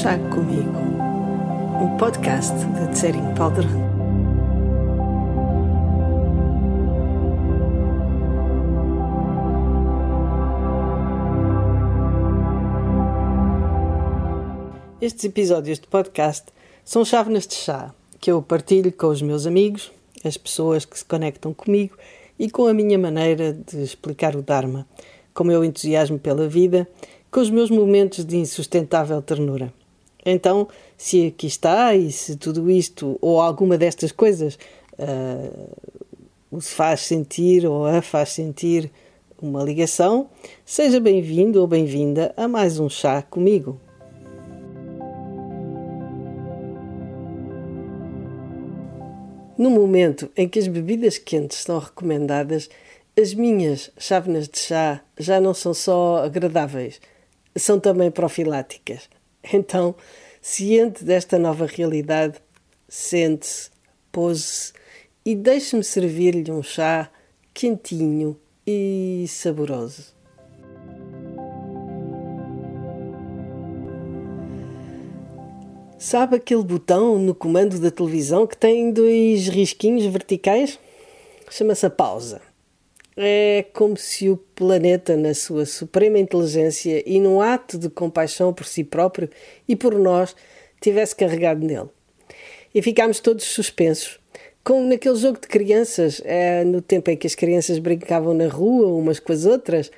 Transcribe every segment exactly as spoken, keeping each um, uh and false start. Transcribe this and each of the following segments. Chá Comigo, um podcast de Tsering Paldra. Estes episódios de podcast são chávenas de chá que eu partilho com os meus amigos, as pessoas que se conectam comigo e com a minha maneira de explicar o Dharma, com o meu entusiasmo pela vida, com os meus momentos de insustentável ternura. Então, se aqui está e se tudo isto ou alguma destas coisas uh, os faz sentir ou a faz sentir uma ligação, seja bem-vindo ou bem-vinda a mais um Chá Comigo. No momento em que as bebidas quentes são recomendadas, as minhas chávenas de chá já não são só agradáveis, são também profiláticas. Então, ciente desta nova realidade, sente-se, pose-se e deixe-me servir-lhe um chá quentinho e saboroso. Sabe aquele botão no comando da televisão que tem dois risquinhos verticais? Chama-se a pausa. É como se o planeta, na sua suprema inteligência e num ato de compaixão por si próprio e por nós, tivesse carregado nele. E ficámos todos suspensos. Como naquele jogo de crianças, é, no tempo em que as crianças brincavam na rua umas com as outras,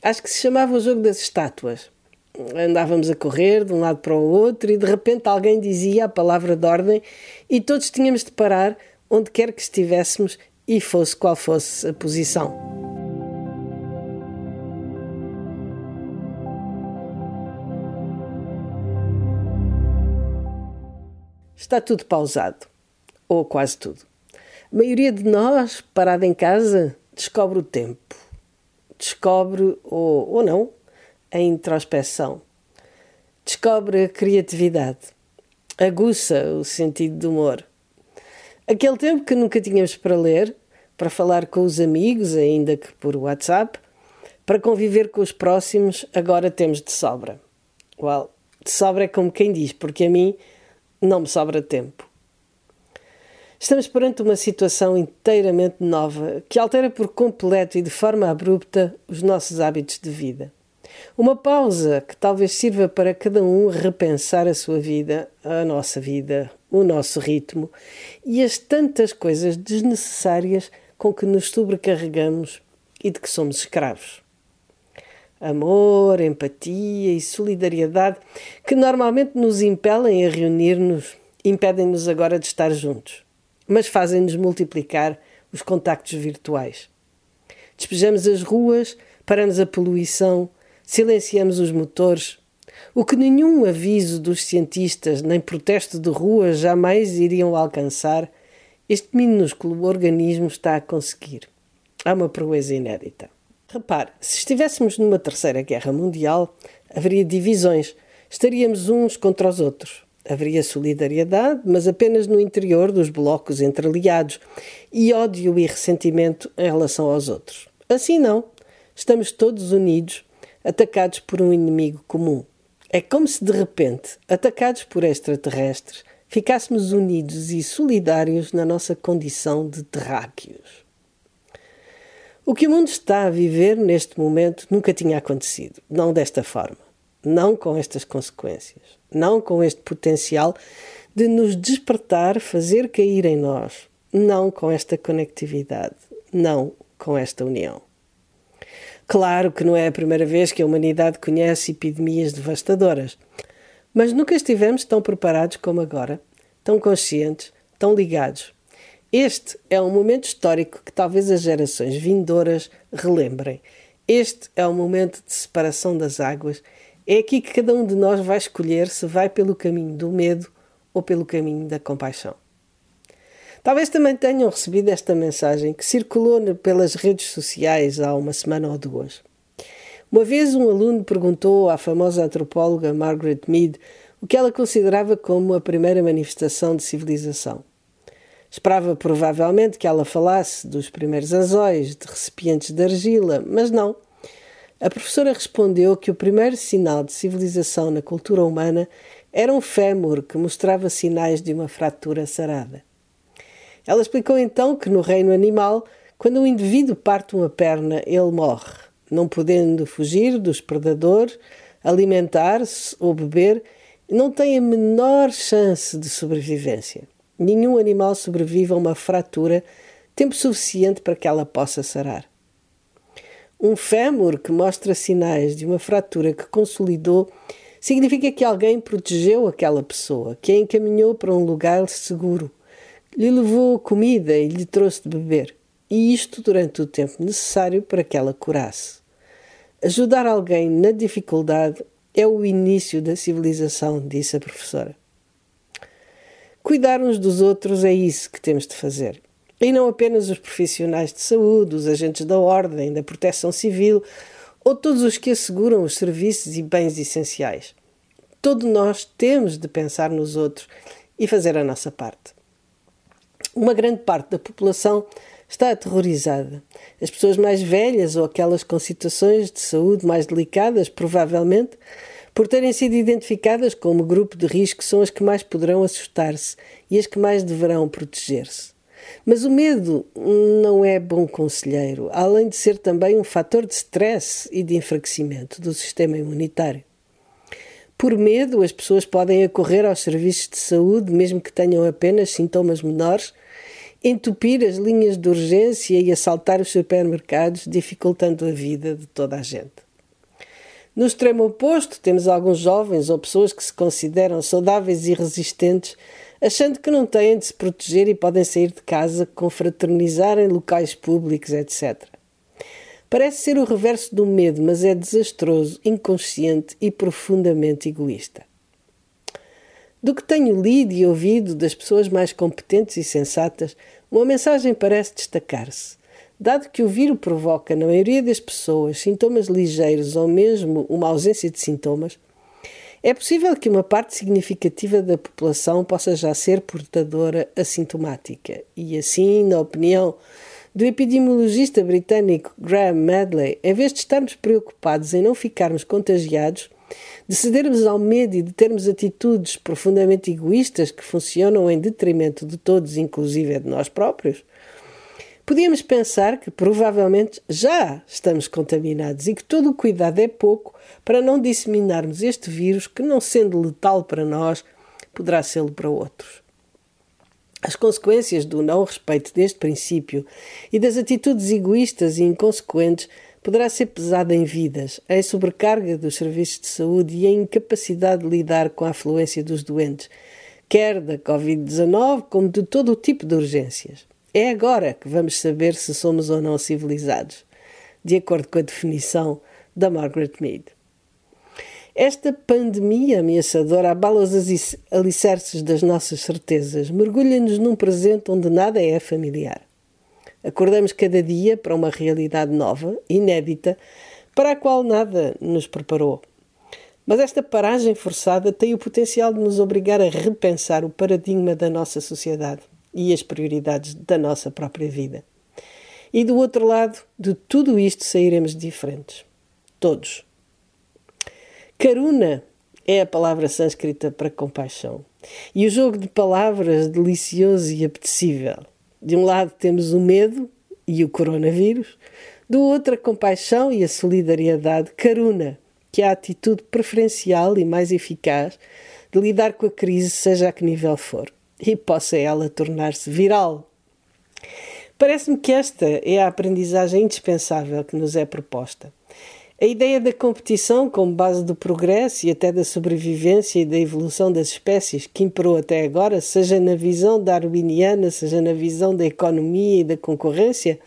acho que se chamava o jogo das estátuas. Andávamos a correr de um lado para o outro e de repente alguém dizia a palavra de ordem e todos tínhamos de parar onde quer que estivéssemos e fosse qual fosse a posição. Está tudo pausado, ou quase tudo. A maioria de nós, parada em casa, descobre o tempo. Descobre, ou, ou não, a introspeção. Descobre a criatividade. Aguça o sentido do humor. Aquele tempo que nunca tínhamos para ler, para falar com os amigos, ainda que por WhatsApp, para conviver com os próximos, agora temos de sobra. Well, de sobra é como quem diz, porque a mim não me sobra tempo. Estamos perante uma situação inteiramente nova, que altera por completo e de forma abrupta os nossos hábitos de vida. Uma pausa que talvez sirva para cada um repensar a sua vida, a nossa vida, o nosso ritmo e as tantas coisas desnecessárias com que nos sobrecarregamos e de que somos escravos. Amor, empatia e solidariedade que normalmente nos impelem a reunir-nos, impedem-nos agora de estar juntos, mas fazem-nos multiplicar os contactos virtuais. Despejamos as ruas, paramos a poluição, silenciamos os motores, o que nenhum aviso dos cientistas nem protesto de rua jamais iriam alcançar, este minúsculo organismo está a conseguir. Há uma proeza inédita. Repare, se estivéssemos numa terceira guerra mundial, haveria divisões, estaríamos uns contra os outros. Haveria solidariedade, mas apenas no interior dos blocos entre aliados, e ódio e ressentimento em relação aos outros. Assim não, estamos todos unidos, atacados por um inimigo comum. É como se de repente, atacados por extraterrestres, ficássemos unidos e solidários na nossa condição de terráqueos. O que o mundo está a viver neste momento nunca tinha acontecido, não desta forma, não com estas consequências, não com este potencial de nos despertar, fazer cair em nós, não com esta conectividade, não com esta união. Claro que não é a primeira vez que a humanidade conhece epidemias devastadoras, mas nunca estivemos tão preparados como agora, tão conscientes, tão ligados. Este é um momento histórico que talvez as gerações vindouras relembrem. Este é o momento de separação das águas. É aqui que cada um de nós vai escolher se vai pelo caminho do medo ou pelo caminho da compaixão. Talvez também tenham recebido esta mensagem que circulou pelas redes sociais há uma semana ou duas. Uma vez um aluno perguntou à famosa antropóloga Margaret Mead o que ela considerava como a primeira manifestação de civilização. Esperava provavelmente que ela falasse dos primeiros anzóis, de recipientes de argila, mas não. A professora respondeu que o primeiro sinal de civilização na cultura humana Era um fémur que mostrava sinais de uma fratura sarada. Ela explicou então que no reino animal, quando um indivíduo parte uma perna, ele morre, não podendo fugir dos predadores, alimentar-se ou beber, não tem a menor chance de sobrevivência. Nenhum animal sobrevive a uma fratura tempo suficiente para que ela possa sarar. Um fémur que mostra sinais de uma fratura que consolidou significa que alguém protegeu aquela pessoa, que a encaminhou para um lugar seguro, lhe levou comida e lhe trouxe de beber, e isto durante o tempo necessário para que ela curasse. Ajudar alguém na dificuldade é o início da civilização, disse a professora. Cuidar uns dos outros é isso que temos de fazer. E não apenas os profissionais de saúde, os agentes da ordem, da proteção civil, ou todos os que asseguram os serviços e bens essenciais. Todos nós temos de pensar nos outros e fazer a nossa parte. Uma grande parte da população está aterrorizada. As pessoas mais velhas ou aquelas com situações de saúde mais delicadas, provavelmente, por terem sido identificadas como grupo de risco, são as que mais poderão assustar-se e as que mais deverão proteger-se. Mas o medo não é bom conselheiro, além de ser também um fator de stress e de enfraquecimento do sistema imunitário. Por medo, as pessoas podem acorrer aos serviços de saúde, mesmo que tenham apenas sintomas menores, entupir as linhas de urgência e assaltar os supermercados, dificultando a vida de toda a gente. No extremo oposto, temos alguns jovens ou pessoas que se consideram saudáveis e resistentes, achando que não têm de se proteger e podem sair de casa, confraternizar em locais públicos, etcétera. Parece ser o reverso do medo, mas é desastroso, inconsciente e profundamente egoísta. Do que tenho lido e ouvido das pessoas mais competentes e sensatas, uma mensagem parece destacar-se. Dado que o vírus provoca, na maioria das pessoas, sintomas ligeiros ou mesmo uma ausência de sintomas, é possível que uma parte significativa da população possa já ser portadora assintomática. E assim, na opinião do epidemiologista britânico Graham Madley, em vez de estarmos preocupados em não ficarmos contagiados, de cedermos ao medo e de termos atitudes profundamente egoístas que funcionam em detrimento de todos, inclusive de nós próprios, podíamos pensar que provavelmente já estamos contaminados e que todo o cuidado é pouco para não disseminarmos este vírus que, não sendo letal para nós, poderá sê-lo para outros. As consequências do não respeito deste princípio e das atitudes egoístas e inconsequentes poderá ser pesada em vidas, em sobrecarga dos serviços de saúde e em incapacidade de lidar com a afluência dos doentes, quer da covid dezenove como de todo o tipo de urgências. É agora que vamos saber se somos ou não civilizados, de acordo com a definição da Margaret Mead. Esta pandemia ameaçadora abala os alicerces das nossas certezas, mergulha-nos num presente onde nada é familiar. Acordamos cada dia para uma realidade nova, inédita, para a qual nada nos preparou. Mas esta paragem forçada tem o potencial de nos obrigar a repensar o paradigma da nossa sociedade e as prioridades da nossa própria vida. E do outro lado, de tudo isto sairemos diferentes. Todos. Karuna é a palavra sânscrita para compaixão. E o jogo de palavras delicioso e apetecível. De um lado temos o medo e o coronavírus, do outro a compaixão e a solidariedade. Karuna, que é a atitude preferencial e mais eficaz de lidar com a crise, seja a que nível for, e possa ela tornar-se viral. Parece-me que esta é a aprendizagem indispensável que nos é proposta. A ideia da competição como base do progresso e até da sobrevivência e da evolução das espécies que imperou até agora, seja na visão darwiniana, seja na visão da economia e da concorrência,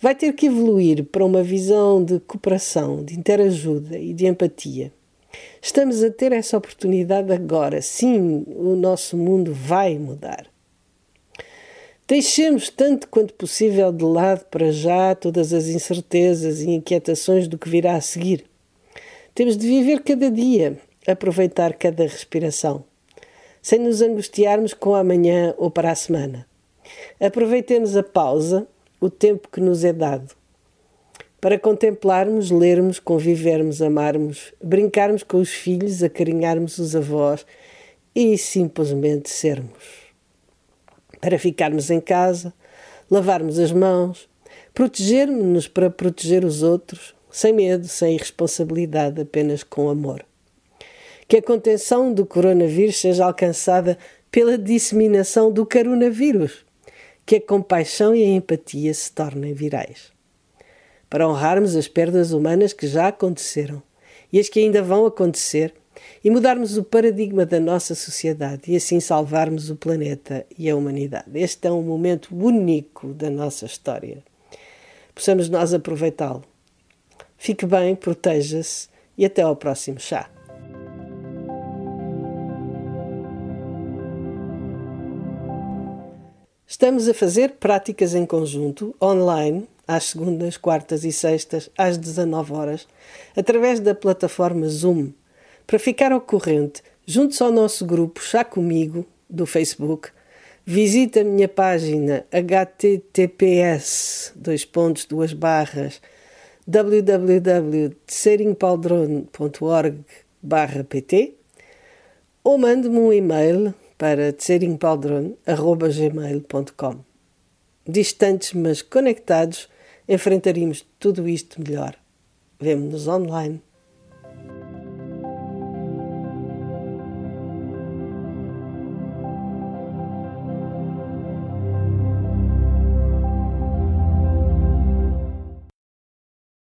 vai ter que evoluir para uma visão de cooperação, de interajuda e de empatia. Estamos a ter essa oportunidade agora. Sim, o nosso mundo vai mudar. Deixemos tanto quanto possível de lado para já todas as incertezas e inquietações do que virá a seguir. Temos de viver cada dia, aproveitar cada respiração, sem nos angustiarmos com amanhã ou para a semana. Aproveitemos a pausa, o tempo que nos é dado. para contemplarmos, lermos, convivermos, amarmos, brincarmos com os filhos, acarinharmos os avós e simplesmente sermos. Para ficarmos em casa, lavarmos as mãos, protegermos-nos para proteger os outros, sem medo, sem irresponsabilidade, apenas com amor. Que a contenção do coronavírus seja alcançada pela disseminação do coronavírus, que a compaixão e a empatia se tornem virais. Para honrarmos as perdas humanas que já aconteceram e as que ainda vão acontecer e mudarmos o paradigma da nossa sociedade e assim salvarmos o planeta e a humanidade. Este é um momento único da nossa história. Possamos nós aproveitá-lo. Fique bem, proteja-se e até ao próximo chá. Estamos a fazer práticas em conjunto, online, às segundas, quartas e sextas, às dezanove horas, através da plataforma Zoom. Para ficar ao corrente, junte-se ao nosso grupo Chá Comigo, do Facebook, visite a minha página h t t p s dois pontos barra barra www ponto tsering paldron ponto org barra p t ou mande-me um e-mail para tsering paldron arroba gmail ponto com. Distantes, mas conectados, enfrentaríamos tudo isto melhor. Vemo-nos online.